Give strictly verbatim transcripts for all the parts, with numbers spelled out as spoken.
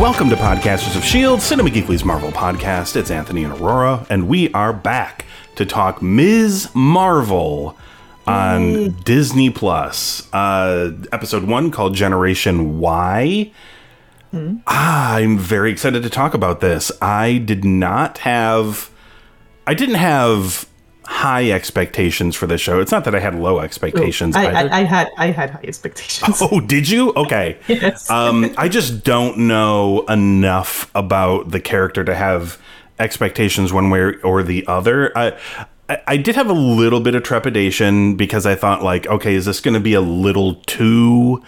Welcome to Podcasters of S H I E L D, Cinema Geekly's Marvel podcast. It's Anthony and Aurora, and we are back to talk Miz Marvel on mm. Disney plus. Uh, episode one, called Generation Y. Mm. Ah, I'm very excited to talk about this. I did not have... I didn't have... high expectations for this show. It's not that I had low expectations. Ooh, I, I, I had I had high expectations. Oh, did you? Okay. Yes. um, I just don't know enough about the character to have expectations one way or the other. I, I, I did have a little bit of trepidation because I thought, like, okay, is this going to be a little too,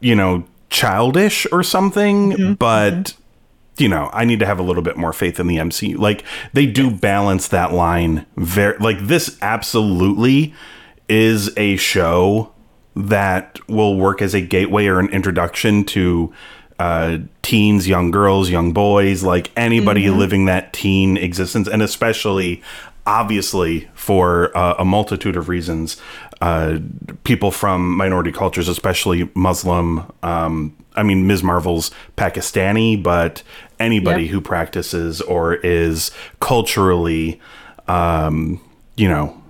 you know, childish or something? Mm-hmm. But... Mm-hmm. You know, I need to have a little bit more faith in the M C U. Like, they do balance that line very, like, this absolutely is a show that will work as a gateway or an introduction to uh, teens, young girls, young boys, like anybody mm-hmm. living that teen existence. And especially, obviously, for uh, a multitude of reasons, uh, people from minority cultures, especially Muslim, um, I mean, Miz Marvel's Pakistani, but anybody yep. who practices or is culturally, um, you know,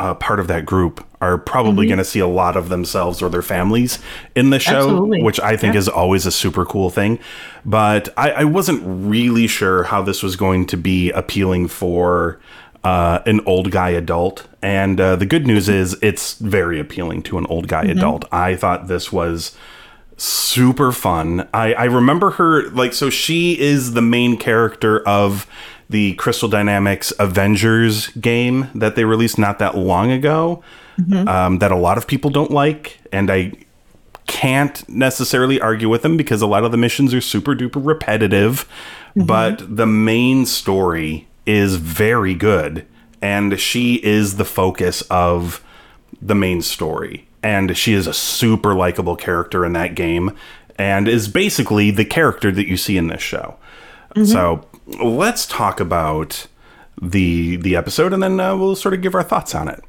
uh, part of that group are probably mm-hmm. going to see a lot of themselves or their families in the show, Absolutely. which I think yeah. is always a super cool thing. But I, I wasn't really sure how this was going to be appealing for uh, an old guy adult. And uh, the good news is it's very appealing to an old guy mm-hmm. adult. I thought this was... super fun. I, I remember her, like, so she is the main character of the Crystal Dynamics Avengers game that they released not that long ago, mm-hmm. um, that a lot of people don't like. And I can't necessarily argue with them because a lot of the missions are super duper repetitive, mm-hmm. but the main story is very good. And she is the focus of the main story. And she is a super likable character in that game and is basically the character that you see in this show. Mm-hmm. So let's talk about the the episode and then uh, we'll sort of give our thoughts on it.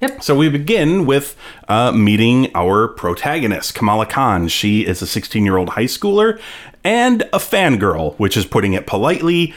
Yep. So we begin with uh, meeting our protagonist, Kamala Khan. She is a sixteen-year-old high schooler and a fangirl, which is putting it politely,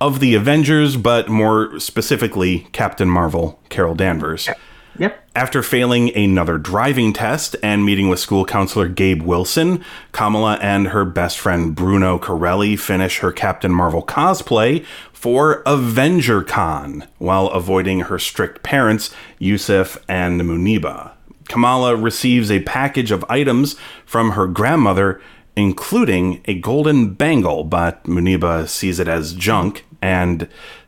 of the Avengers, but more specifically, Captain Marvel, Carol Danvers. Yep. Yep. After failing another driving test and meeting with school counselor Gabe Wilson, Kamala and her best friend Bruno Carrelli finish her Captain Marvel cosplay for AvengerCon while avoiding her strict parents, Yusuf and Muniba. Kamala receives a package of items from her grandmother, including a golden bangle, but Muniba sees it as junk and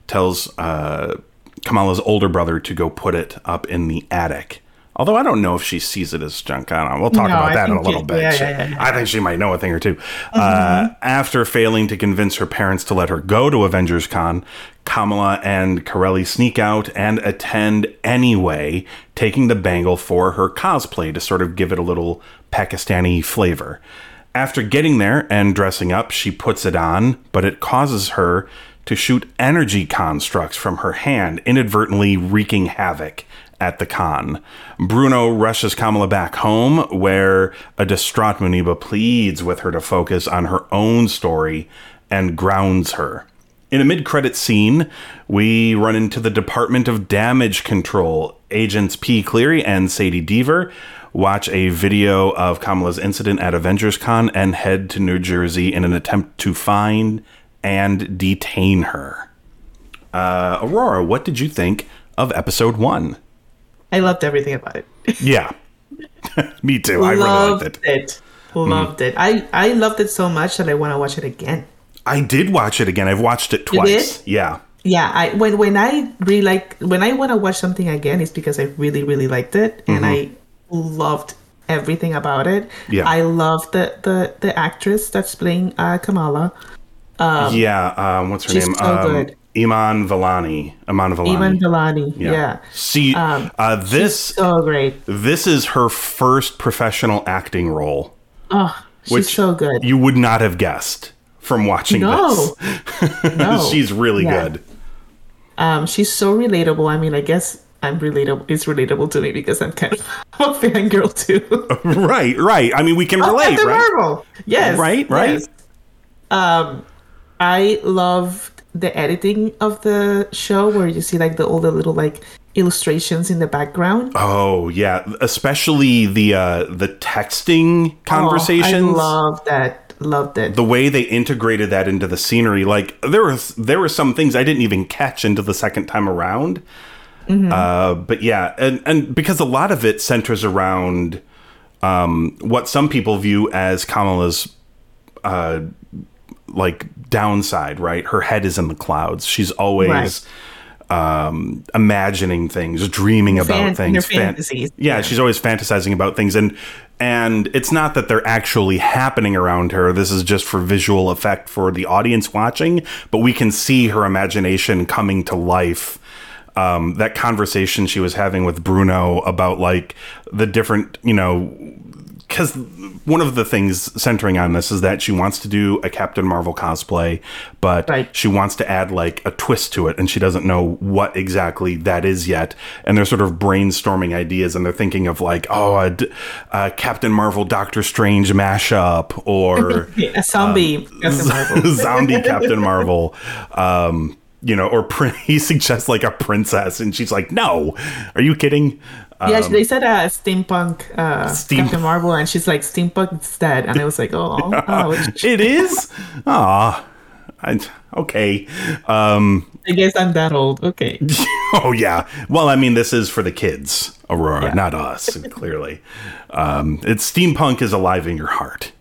tells... uh, Kamala's older brother to go put it up in the attic. Although I don't know if she sees it as junk. I don't know. We'll talk no, about I that in a little it, bit. Yeah, she, yeah, yeah. I think she might know a thing or two. Mm-hmm. Uh, after failing to convince her parents to let her go to AvengersCon, Kamala and Carrelli sneak out and attend anyway, taking the bangle for her cosplay to sort of give it a little Pakistani flavor. After getting there and dressing up, she puts it on, but it causes her to shoot energy constructs from her hand, inadvertently wreaking havoc at the con. Bruno rushes Kamala back home, where a distraught Muniba pleads with her to focus on her own story and grounds her. In a mid-credit scene, we run into the Department of Damage Control, agents P. Cleary and Sadie Deaver, watch a video of Kamala's incident at AvengersCon, and head to New Jersey in an attempt to find and detain her. Uh, Aurora, what did you think of episode one? I loved everything about it. Yeah. Me too. Loved I really liked it. it. Loved mm. it. I, I loved it so much that I want to watch it again. I did watch it again. I've watched it twice. You did? Yeah. Yeah, I when when I really like when I want to watch something again, it's because I really really liked it, and mm-hmm. I loved everything about it. Yeah, I love the, the, the actress that's playing uh, Kamala. Um, yeah, um, what's her she's name? So um, good. Iman Vellani. Iman Vellani. Iman Vellani. Yeah. yeah. See, um, uh, this she's so great. This is her first professional acting role. Oh, she's which so good. You would not have guessed from watching no. this. No, she's really yeah. good. Um, she's so relatable. I mean, I guess I'm relatable. It's relatable to me because I'm kind of a fangirl too. Right, right. I mean, we can relate, Captain right? Marvel. Yes. Right, right. Yes. Um, I loved the editing of the show where you see like the all the little like illustrations in the background. Oh yeah, especially the uh, the texting conversations. Oh, I love that. Loved it. The way they integrated that into the scenery, like there was there were some things I didn't even catch until the second time around. Mm-hmm. Uh, but yeah, and and because a lot of it centers around um, what some people view as Kamala's uh, like downside, right? Her head is in the clouds. She's always right. um, imagining things, dreaming about Fan- things. Fan- yeah, yeah, she's always fantasizing about things, and. And it's not that they're actually happening around her. This is just for visual effect for the audience watching. But we can see her imagination coming to life. Um, that conversation she was having with Bruno about like the different, you know, because one of the things centering on this is that she wants to do a Captain Marvel cosplay, but right. she wants to add like a twist to it. And she doesn't know what exactly that is yet. And they're sort of brainstorming ideas, and they're thinking of like, oh, a, a Captain Marvel, Doctor Strange mashup, or a zombie, um, Captain Marvel. zombie Captain Marvel, um, you know, or pr- he suggests like a princess, and she's like, no, are you kidding? Yeah, they said uh, steampunk uh, Steam- Captain Marvel, and she's like, steampunk, it's dead. And I was like, oh. Yeah. oh it is? Aw. I, okay. Um, I guess I'm that old. Okay. Oh, yeah. Well, I mean, this is for the kids, Aurora, yeah. not us, clearly. Um, it's steampunk is alive in your heart.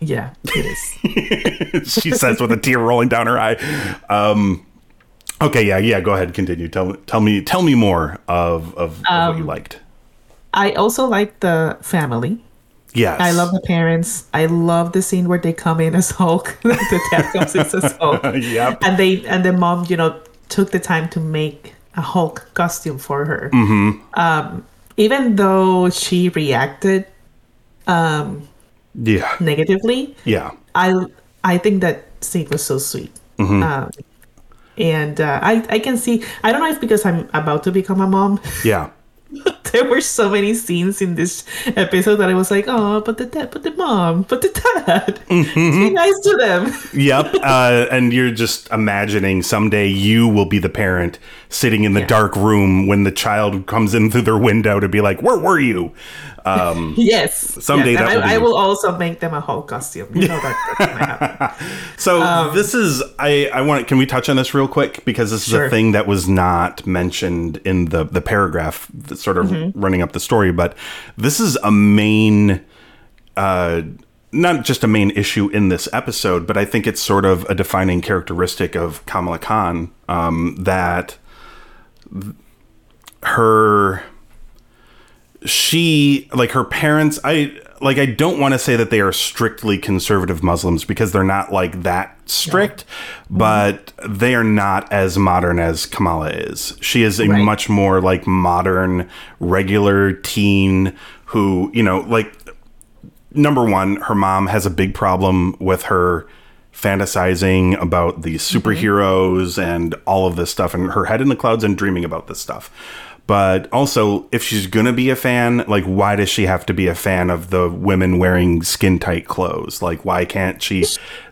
Yeah, it is. She says with a tear rolling down her eye. Um Okay, yeah, yeah. Go ahead, continue. Tell, tell me, tell me more of of, um, of what you liked. I also liked the family. Yes, I love the parents. I love the scene where they come in as Hulk. The dad comes in as Hulk. Yep. And they and the mom, you know, took the time to make a Hulk costume for her. Mm-hmm. Um, even though she reacted, um, yeah, negatively. Yeah. I I think that scene was so sweet. Mm-hmm. Um, And uh, I, I can see, I don't know if because I'm about to become a mom. Yeah. There were so many scenes in this episode that I was like, oh, but the dad, but the mom, but the dad. Mm-hmm. Be nice to them. Yep. Uh, and you're just imagining someday you will be the parent sitting in the yeah. dark room when the child comes in through their window to be like, where were you? Um, yes. Someday yes. that I, will be... I will also make them a Hulk costume. You know that, that's gonna happen. So um, this is, I, I want, can we touch on this real quick? Because this sure. is a thing that was not mentioned in the, the paragraph that's sort of mm-hmm. running up the story. But this is a main, uh, not just a main issue in this episode, but I think it's sort of a defining characteristic of Kamala Khan, um, that her... She, like her parents, I like, I don't want to say that they are strictly conservative Muslims because they're not like that strict, yeah. but mm-hmm. they are not as modern as Kamala is. She is a right. much more like modern, regular teen who, you know, like number one, her mom has a big problem with her fantasizing about the superheroes mm-hmm. and all of this stuff and her head in the clouds and dreaming about this stuff. But also, if she's going to be a fan, like, why does she have to be a fan of the women wearing skin tight clothes? Like, why can't she?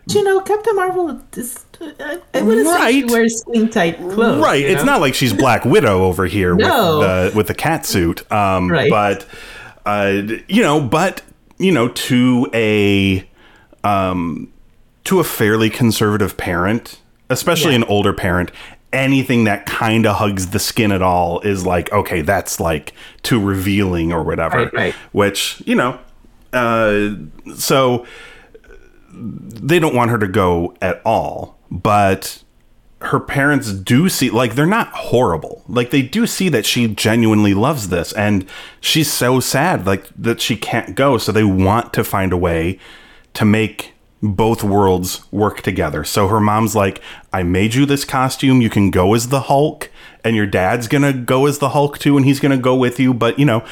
You know, Captain Marvel, is, I, I wouldn't right. say she wears skin tight clothes. Right. It's know? Not like she's Black Widow over here no. with, the, with the cat suit. Um, right. But uh, you know, but, you know, to a um, to a fairly conservative parent, especially yeah. an older parent, anything that kind of hugs the skin at all is like, okay, that's like too revealing or whatever, right, right. which, you know, uh, so they don't want her to go at all, but her parents do see, like, they're not horrible. Like, they do see that she genuinely loves this, and she's so sad, like, that she can't go. So they want to find a way to make both worlds work together. So her mom's like, I made you this costume. You can go as the Hulk, and your dad's going to go as the Hulk too. And he's going to go with you. But, you know,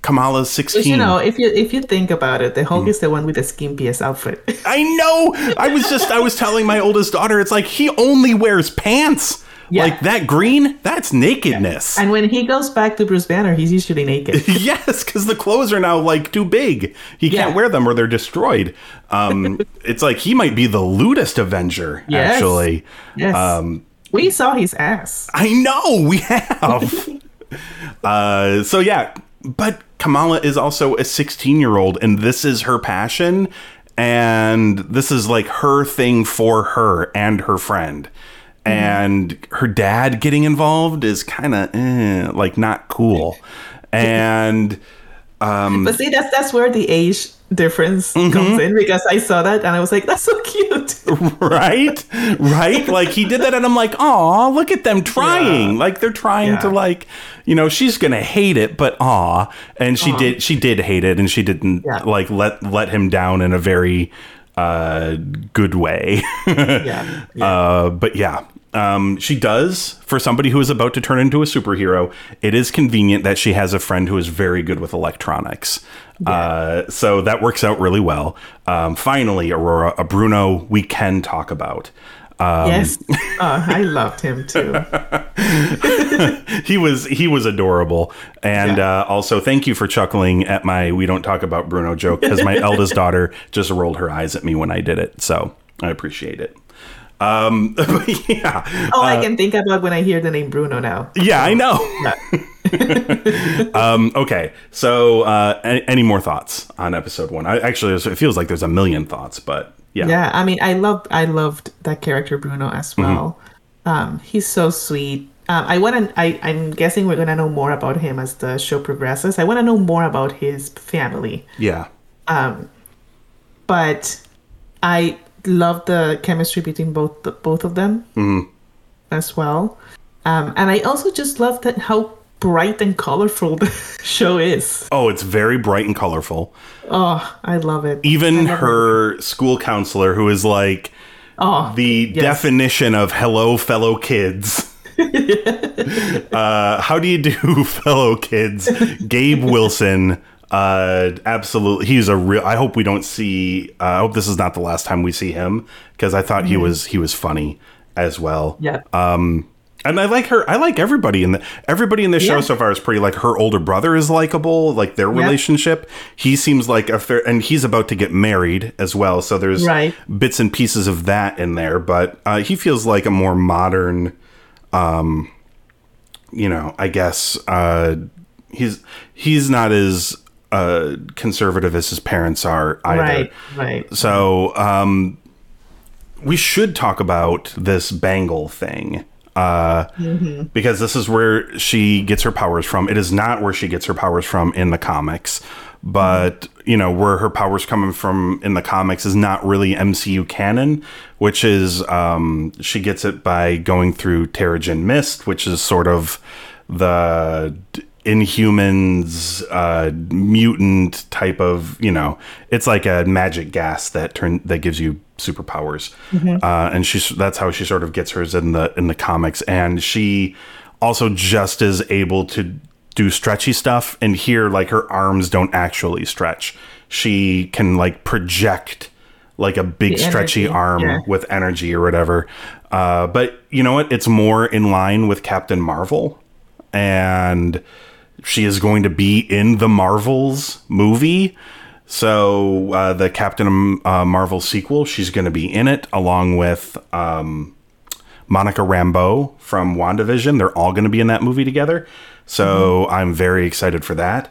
Kamala's sixteen. You know, if you if you think about it, the Hulk mm. is the one with the skimpiest outfit. I know. I was just I was telling my oldest daughter, it's like he only wears pants. Yeah. Like that green, that's nakedness. Yeah. And when he goes back to Bruce Banner, he's usually naked. Yes, because the clothes are now like too big. He yeah. can't wear them or they're destroyed. Um, it's like he might be the lewdest Avenger, yes. actually. Yes. Um, we saw his ass. I know, we have. uh, so yeah, but Kamala is also a sixteen-year-old, and this is her passion, and this is like her thing for her and her friend. And her dad getting involved is kind of eh, like not cool. And um, but see, that's that's where the age difference mm-hmm. comes in, because I saw that and I was like, that's so cute. Right. Right. Like he did that. And I'm like, oh, look at them trying yeah. like they're trying yeah. to, like, you know, she's going to hate it. But aw. And she Aww. did. She did hate it. And she didn't yeah. like let let him down in a very uh, good way. yeah. yeah. Uh, but yeah. Um, she does, for somebody who is about to turn into a superhero, it is convenient that she has a friend who is very good with electronics. Yeah. Uh, so that works out really well. Um, finally, Aurora, a Bruno we can talk about. Um, yes. Uh, I loved him too. he was, he was adorable. And, yeah. uh, also thank you for chuckling at my, we don't talk about Bruno joke, because my eldest daughter just rolled her eyes at me when I did it. So I appreciate it. Um, yeah. Oh, I can uh, think about when I hear the name Bruno now. Yeah, I know. um, okay, so uh, any, any more thoughts on episode one? I, actually, it feels like there's a million thoughts, but yeah. Yeah, I mean, I loved, I loved that character Bruno as well. Mm-hmm. Um, he's so sweet. Um, I want to. I, I'm guessing we're gonna know more about him as the show progresses. I want to know more about his family. Yeah. Um, but I. Love the chemistry between both the, both of them mm-hmm. as well, um, and I also just love that how bright and colorful the show is. Oh, it's very bright and colorful. Oh, I love it. Even love her it. school counselor, who is like oh, the yes. definition of "Hello, fellow kids." uh, how do you do, fellow kids? Gabe Wilson. Uh, absolutely. He's a real, I hope we don't see, uh, I hope this is not the last time we see him, because I thought mm-hmm. he was, he was funny as well. Yeah. Um, and I like her. I like everybody in the, everybody in the yeah. show so far is pretty, like her older brother is likable, like their yeah. relationship. He seems like a fair, and he's about to get married as well. So there's right. bits and pieces of that in there, but, uh, he feels like a more modern, um, you know, I guess, uh, he's, he's not as, uh conservative as his parents are either. Right, right. So um we should talk about this bangle thing. Uh mm-hmm. because this is where she gets her powers from. It is not where she gets her powers from in the comics, but mm-hmm. you know, where her powers coming from in the comics is not really M C U canon, which is um she gets it by going through Terrigen Mist, which is sort of the Inhumans, uh, mutant type of, you know, it's like a magic gas that turn that gives you superpowers, mm-hmm. uh, and she's that's how she sort of gets hers in the in the comics, and she also just is able to do stretchy stuff. And here, like her arms don't actually stretch; she can like project like a big stretchy arm yeah. with energy or whatever. Uh, but you know what? It's more in line with Captain Marvel, and she is going to be in the Marvels movie. So uh, the Captain uh, Marvel sequel, she's going to be in it along with um, Monica Rambeau from WandaVision. They're all going to be in that movie together. So mm-hmm. I'm very excited for that.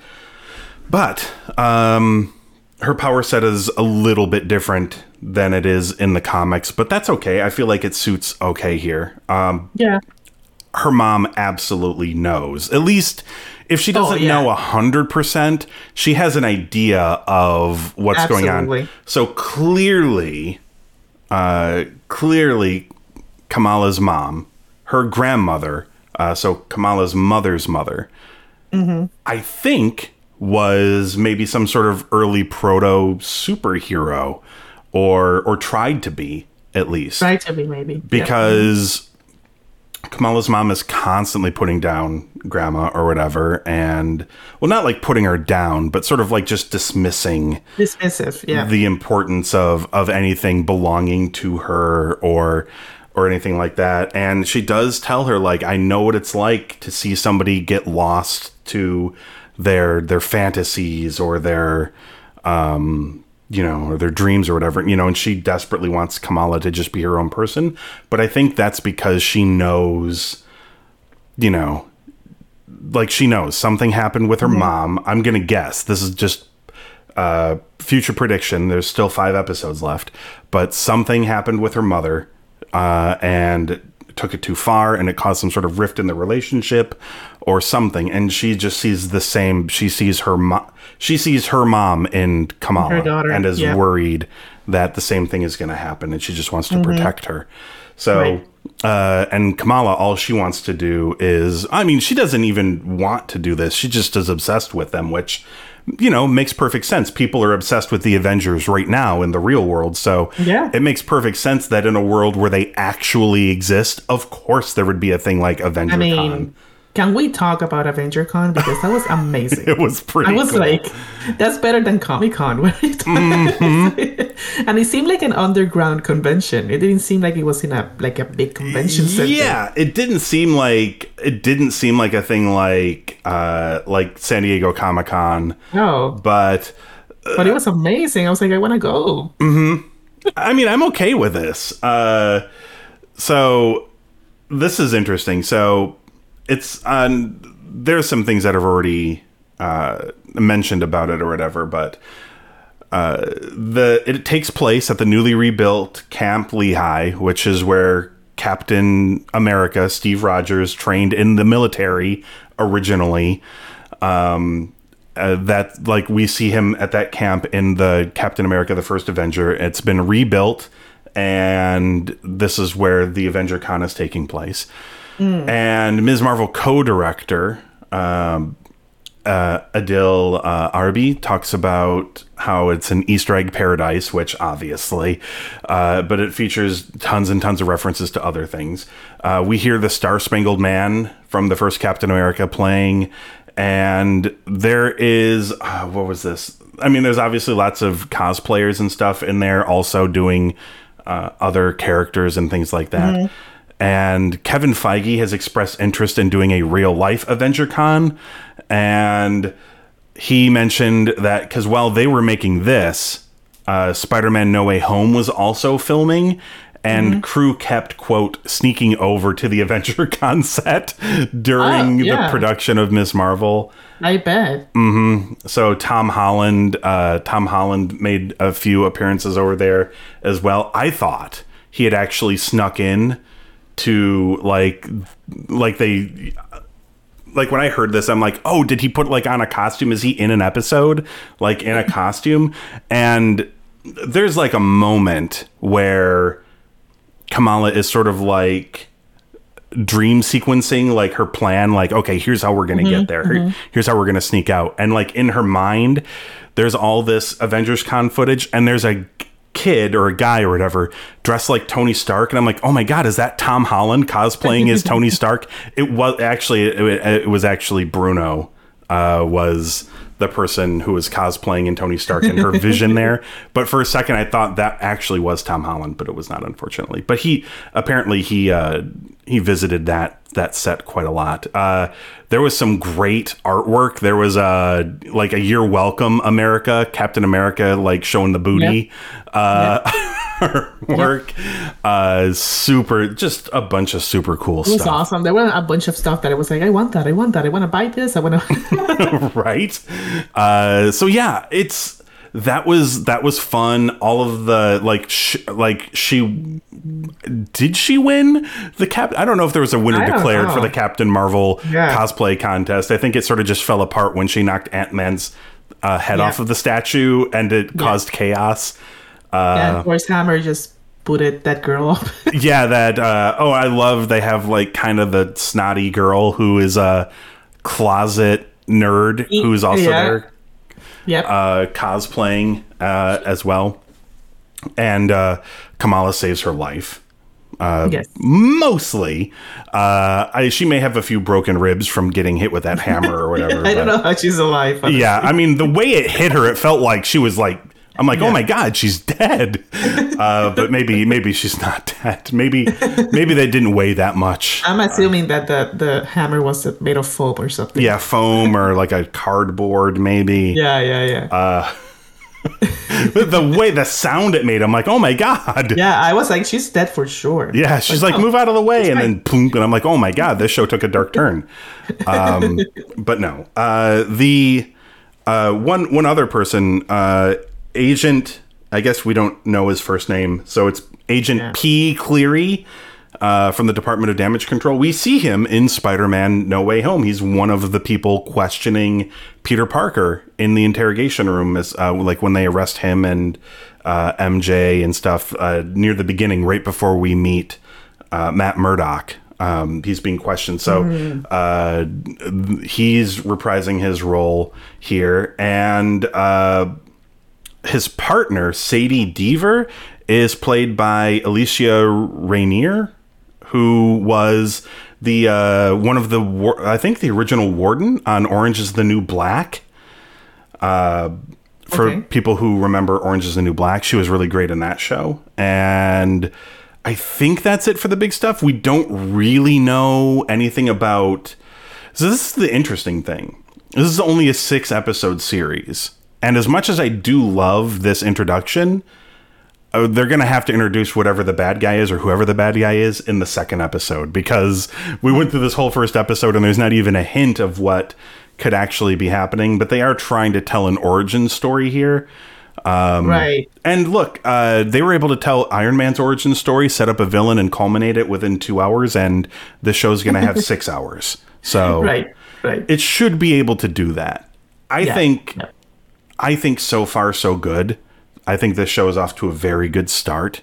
But um, her power set is a little bit different than it is in the comics, but that's okay. I feel like it suits okay here. Um, yeah. Her mom absolutely knows. At least if she doesn't oh, yeah. know one hundred percent, she has an idea of what's absolutely. going on. So clearly, uh, clearly Kamala's mom, her grandmother, uh, so Kamala's mother's mother, mm-hmm. I think was maybe some sort of early proto superhero or or tried to be, at least. Tried to be, maybe. Because... Definitely. Kamala's mom is constantly putting down grandma or whatever, and well, not like putting her down, but sort of like just dismissing dismissive yeah the importance of of anything belonging to her or or anything like that. And she does tell her, like, I know what it's like to see somebody get lost to their their fantasies or their um you know, or their dreams or whatever, you know, and she desperately wants Kamala to just be her own person. But I think that's because she knows, you know, like she knows something happened with her mm-hmm. mom. I'm going to guess this is just uh future prediction. There's still five episodes left, but something happened with her mother uh, and took it too far, and it caused some sort of rift in the relationship or something. And she just sees the same. She sees her mom. She sees her mom in Kamala, her daughter, and is yeah. worried that the same thing is going to happen. And she just wants to mm-hmm. protect her. So, right. uh, and Kamala, all she wants to do is, I mean, she doesn't even want to do this. She just is obsessed with them, which, you know, makes perfect sense. People are obsessed with the Avengers right now in the real world. So yeah. it makes perfect sense that in a world where they actually exist, of course there would be a thing like AvengerCon. I mean, can we talk about AvengerCon? Because that was amazing. It was pretty I was cool. Like, that's better than Comic-Con. Mm-hmm. And it seemed like an underground convention. It didn't seem like it was in a like a big convention center. Yeah, it didn't seem like it didn't seem like a thing like uh, like San Diego Comic-Con. No. But uh, but it was amazing. I was like, I want to go. Mm-hmm. I mean, I'm okay with this. Uh, so this is interesting. So It's on. Um, there's some things that I've already uh, mentioned about it or whatever, but uh, the it takes place at the newly rebuilt Camp Lehigh, which is where Captain America, Steve Rogers, trained in the military originally. Um, uh, that like we see him at that camp in the Captain America: The First Avenger. It's been rebuilt, and this is where the AvengerCon is taking place. Mm. And Miz Marvel co-director um, uh, Adil uh, Arbi talks about how it's an Easter egg paradise, which obviously, uh, but it features tons and tons of references to other things. Uh, we hear the Star Spangled Man from the first Captain America playing, and there is uh, what was this? I mean, there's obviously lots of cosplayers and stuff in there, also doing uh, other characters and things like that. Mm. And Kevin Feige has expressed interest in doing a real-life AvengerCon. And he mentioned that because while they were making this, uh, Spider-Man No Way Home was also filming. And mm-hmm. crew kept, quote, sneaking over to the AvengerCon set during oh, yeah. the production of Miz Marvel. I bet. Mm-hmm. So Tom Holland, uh, Tom Holland made a few appearances over there as well. I thought he had actually snuck in to like like they like when I heard this, I'm like, oh, did he put like on a costume? Is he in an episode like in a costume? And there's like a moment where Kamala is sort of like dream sequencing like her plan, like, okay, here's how we're gonna mm-hmm, get there, mm-hmm. here's how we're gonna sneak out. And like in her mind there's all this Avengers Con footage, and there's a kid or a guy or whatever dressed like Tony Stark, and I'm like, oh my god, is that Tom Holland cosplaying as Tony Stark? It was actually it, it was actually Bruno uh was the person who was cosplaying in Tony Stark in her vision there. But for a second I thought that actually was Tom Holland, but it was not, unfortunately. But he apparently he uh he visited that that set quite a lot. Uh there was some great artwork. There was a like a "You're Welcome America" Captain America like showing the booty. Yep. Uh, yep. her work. Yep. Uh, super, just a bunch of super cool stuff. It was stuff. awesome. There were a bunch of stuff that I was like, I want that. I want that. I want to buy this. I want to. Right. Uh, so yeah, it's that was that was fun. All of the like, sh- like she did she win the cap? I don't know if there was a winner declared know. for the Captain Marvel yeah. cosplay contest. I think it sort of just fell apart when she knocked Ant-Man's uh, head yeah. off of the statue, and it yeah. caused chaos. Uh, yeah, of course, Hammer just booted that girl up. yeah, that, uh, oh, I love they have, like, kind of the snotty girl who is a closet nerd who is also yeah. there yep. uh, cosplaying uh, as well. And uh, Kamala saves her life. Uh, yes. Mostly. Uh, I, she may have a few broken ribs from getting hit with that hammer or whatever. I don't but, know how she's alive. Honestly. Yeah, I mean, the way it hit her, it felt like she was, like, I'm like, yeah. oh my God, she's dead. Uh, but maybe, maybe she's not dead. Maybe, maybe they didn't weigh that much. I'm assuming uh, that the, the hammer was made of foam or something. Yeah, foam or like a cardboard, maybe. Yeah, yeah, yeah. Uh, but the way the sound it made, I'm like, oh my God. Yeah, I was like, she's dead for sure. Yeah, she's like, like oh, move out of the way, and fine. then boom, and I'm like, oh my God, this show took a dark turn. Um, but no, uh, the uh, one one other person. Uh, Agent, I guess we don't know his first name, so it's Agent yeah. P. Cleary uh, from the Department of Damage Control. We see him in Spider-Man No Way Home. He's one of the people questioning Peter Parker in the interrogation room, as uh, like when they arrest him and uh, M J and stuff uh, near the beginning, right before we meet uh, Matt Murdock. Um, he's being questioned, so uh, he's reprising his role here, and uh his partner, Sadie Deaver, is played by Alicia Rainier, who was the uh, one of the, war- I think, the original warden on Orange is the New Black. Uh, for okay. people who remember Orange is the New Black, she was really great in that show. And I think that's it for the big stuff. We don't really know anything about... So this is the interesting thing. This is only a six-episode series. And as much as I do love this introduction, uh, they're going to have to introduce whatever the bad guy is or whoever the bad guy is in the second episode, because we went through this whole first episode and there's not even a hint of what could actually be happening. But they are trying to tell an origin story here. Um, right. And look, uh, they were able to tell Iron Man's origin story, set up a villain, and culminate it within two hours. And the show's going to have six hours. So right, right. it should be able to do that. I yeah. think... No. I think so far, so good. I think this show is off to a very good start.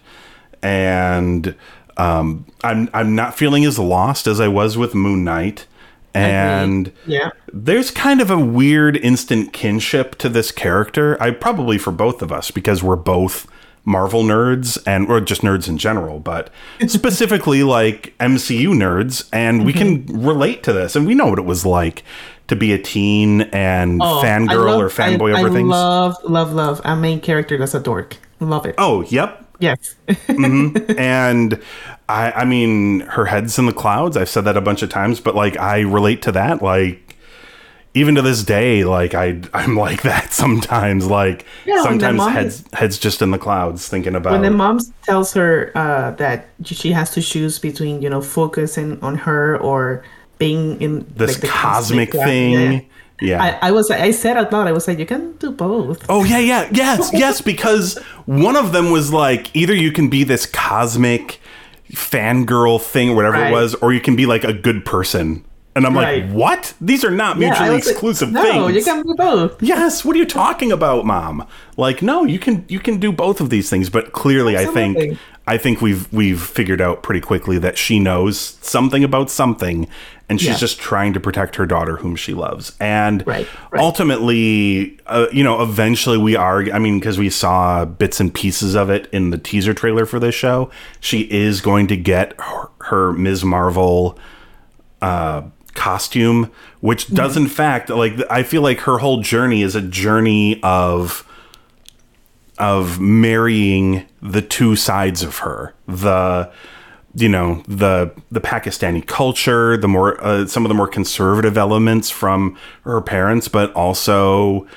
And um, I'm I'm not feeling as lost as I was with Moon Knight. And mm-hmm. yeah. there's kind of a weird instant kinship to this character. I probably for both of us, because we're both Marvel nerds and or just nerds in general, but specifically like M C U nerds. And mm-hmm. we can relate to this, and we know what it was like to be a teen and oh, fangirl love, or fanboy I, over I things. I love, love, love. Our main character that's a dork. Love it. Oh, yep. Yes. mm-hmm. And I, I mean, her head's in the clouds. I've said that a bunch of times, but like, I relate to that. Like, even to this day, like I, I'm like that sometimes. Like yeah, sometimes heads, is, heads just in the clouds thinking about. When the mom tells her uh, that she has to choose between, you know, focusing on her or being in this like, the cosmic, cosmic thing. Yeah, yeah. yeah. I, I was. I said out loud. I was like, you can do both. Oh yeah, yeah, yes, yes. Because one of them was like, either you can be this cosmic fangirl thing, whatever right. it was, or you can be like a good person. And I'm right. like, what? These are not mutually yeah, exclusive like, no, things. No, you can do both. Yes. What are you talking about, Mom? Like, no, you can you can do both of these things. But clearly, Absolutely. I think I think we've we've figured out pretty quickly that she knows something about something, and she's yeah. just trying to protect her daughter, whom she loves. And right, right. ultimately, uh, you know, eventually we are. I mean, because we saw bits and pieces of it in the teaser trailer for this show. She is going to get her, her Miz Marvel Uh, costume, which does in fact, like, I feel like her whole journey is a journey of of marrying the two sides of her, the you know the the Pakistani culture, the more uh, some of the more conservative elements from her parents, but also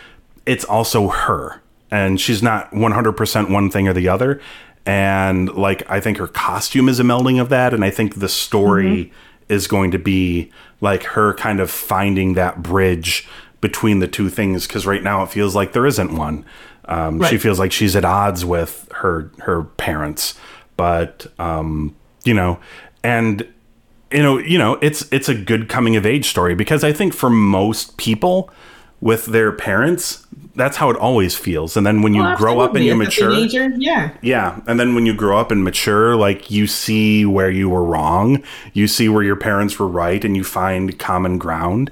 it's also her, and she's not one hundred percent one thing or the other. And like, I think her costume is a melding of that. And I think the story mm-hmm. is going to be like her kind of finding that bridge between the two things. Cause right now it feels like there isn't one. Um, right. She feels like she's at odds with her, her parents, but um, you know, and you know, you know, it's, it's a good coming of age story, because I think for most people with their parents, that's how it always feels. And then when you well, grow up and you mature, teenager, yeah. Yeah. And then when you grow up and mature, like you see where you were wrong, you see where your parents were right, and you find common ground.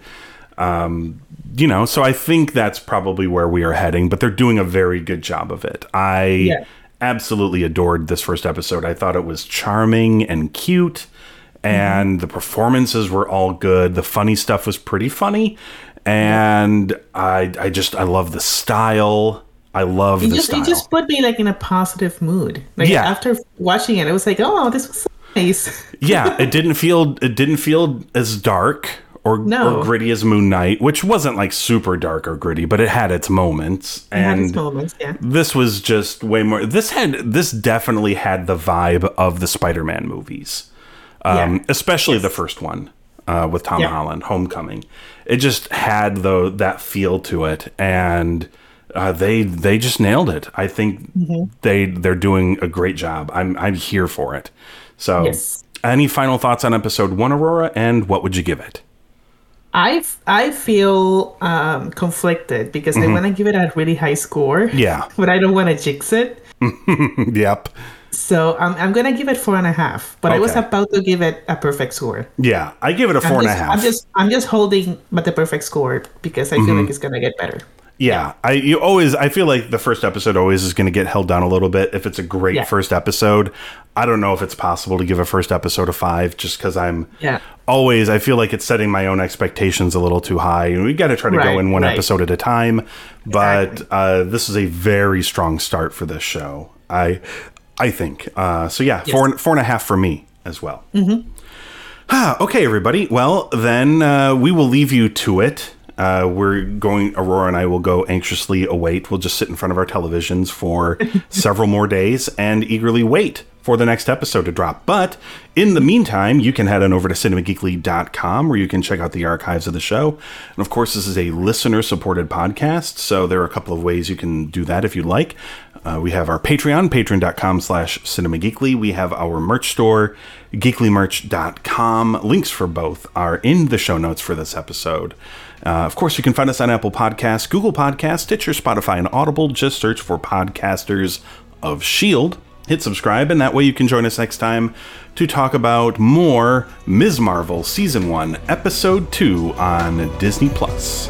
Um, you know, so I think that's probably where we are heading, but they're doing a very good job of it. I yeah. absolutely adored this first episode. I thought it was charming and cute, and mm-hmm. the performances were all good. The funny stuff was pretty funny. And I, I just, I love the style. I love it the just, style. It just put me like in a positive mood. Like yeah. after watching it, I was like, oh, this was so nice. yeah, it didn't feel, it didn't feel as dark or, no. or gritty as Moon Knight, which wasn't like super dark or gritty, but it had its moments. It and had its moments, yeah. This was just way more. This had, this definitely had the vibe of the Spider-Man movies, um, yeah. especially yes. the first one. Uh, with Tom yeah. Holland, Homecoming. It just had though that feel to it, and uh, they they just nailed it. I think mm-hmm. they they're doing a great job. I'm I'm here for it. So, yes. Any final thoughts on episode one, Aurora, and what would you give it? I I feel um, conflicted because mm-hmm. I want to give it a really high score. Yeah, but I don't want to jinx it. Yep. So um, I'm going to give it four and a half, but okay. I was about to give it a perfect score. Yeah, I give it a four just, and a half. I'm just I'm just holding but the perfect score because I feel mm-hmm. like it's going to get better. Yeah, yeah. I you always I feel like the first episode always is going to get held down a little bit if it's a great yeah. first episode. I don't know if it's possible to give a first episode a five just because I'm yeah. always I feel like it's setting my own expectations a little too high. And we got to try to right, go in one right. episode at a time. But exactly. uh, this is a very strong start for this show. I. I think. Uh, so, yeah, yes. four, four and a half for me as well. Mm-hmm. Ah, okay, everybody. Well, then uh, we will leave you to it. Uh, we're going, Aurora and I will go anxiously await. We'll just sit in front of our televisions for several more days and eagerly wait for the next episode to drop. But in the meantime, you can head on over to cinema geekly dot com where you can check out the archives of the show. And of course, this is a listener-supported podcast, so there are a couple of ways you can do that if you'd like. Uh, we have our Patreon, patreon dot com slash cinema geekly. We have our merch store, geekly merch dot com. Links for both are in the show notes for this episode. Uh, of course, you can find us on Apple Podcasts, Google Podcasts, Stitcher, Spotify, and Audible. Just search for Podcasters of S H I E L D. Hit subscribe, and that way you can join us next time to talk about more Miz Marvel Season one, Episode two on Disney Plus.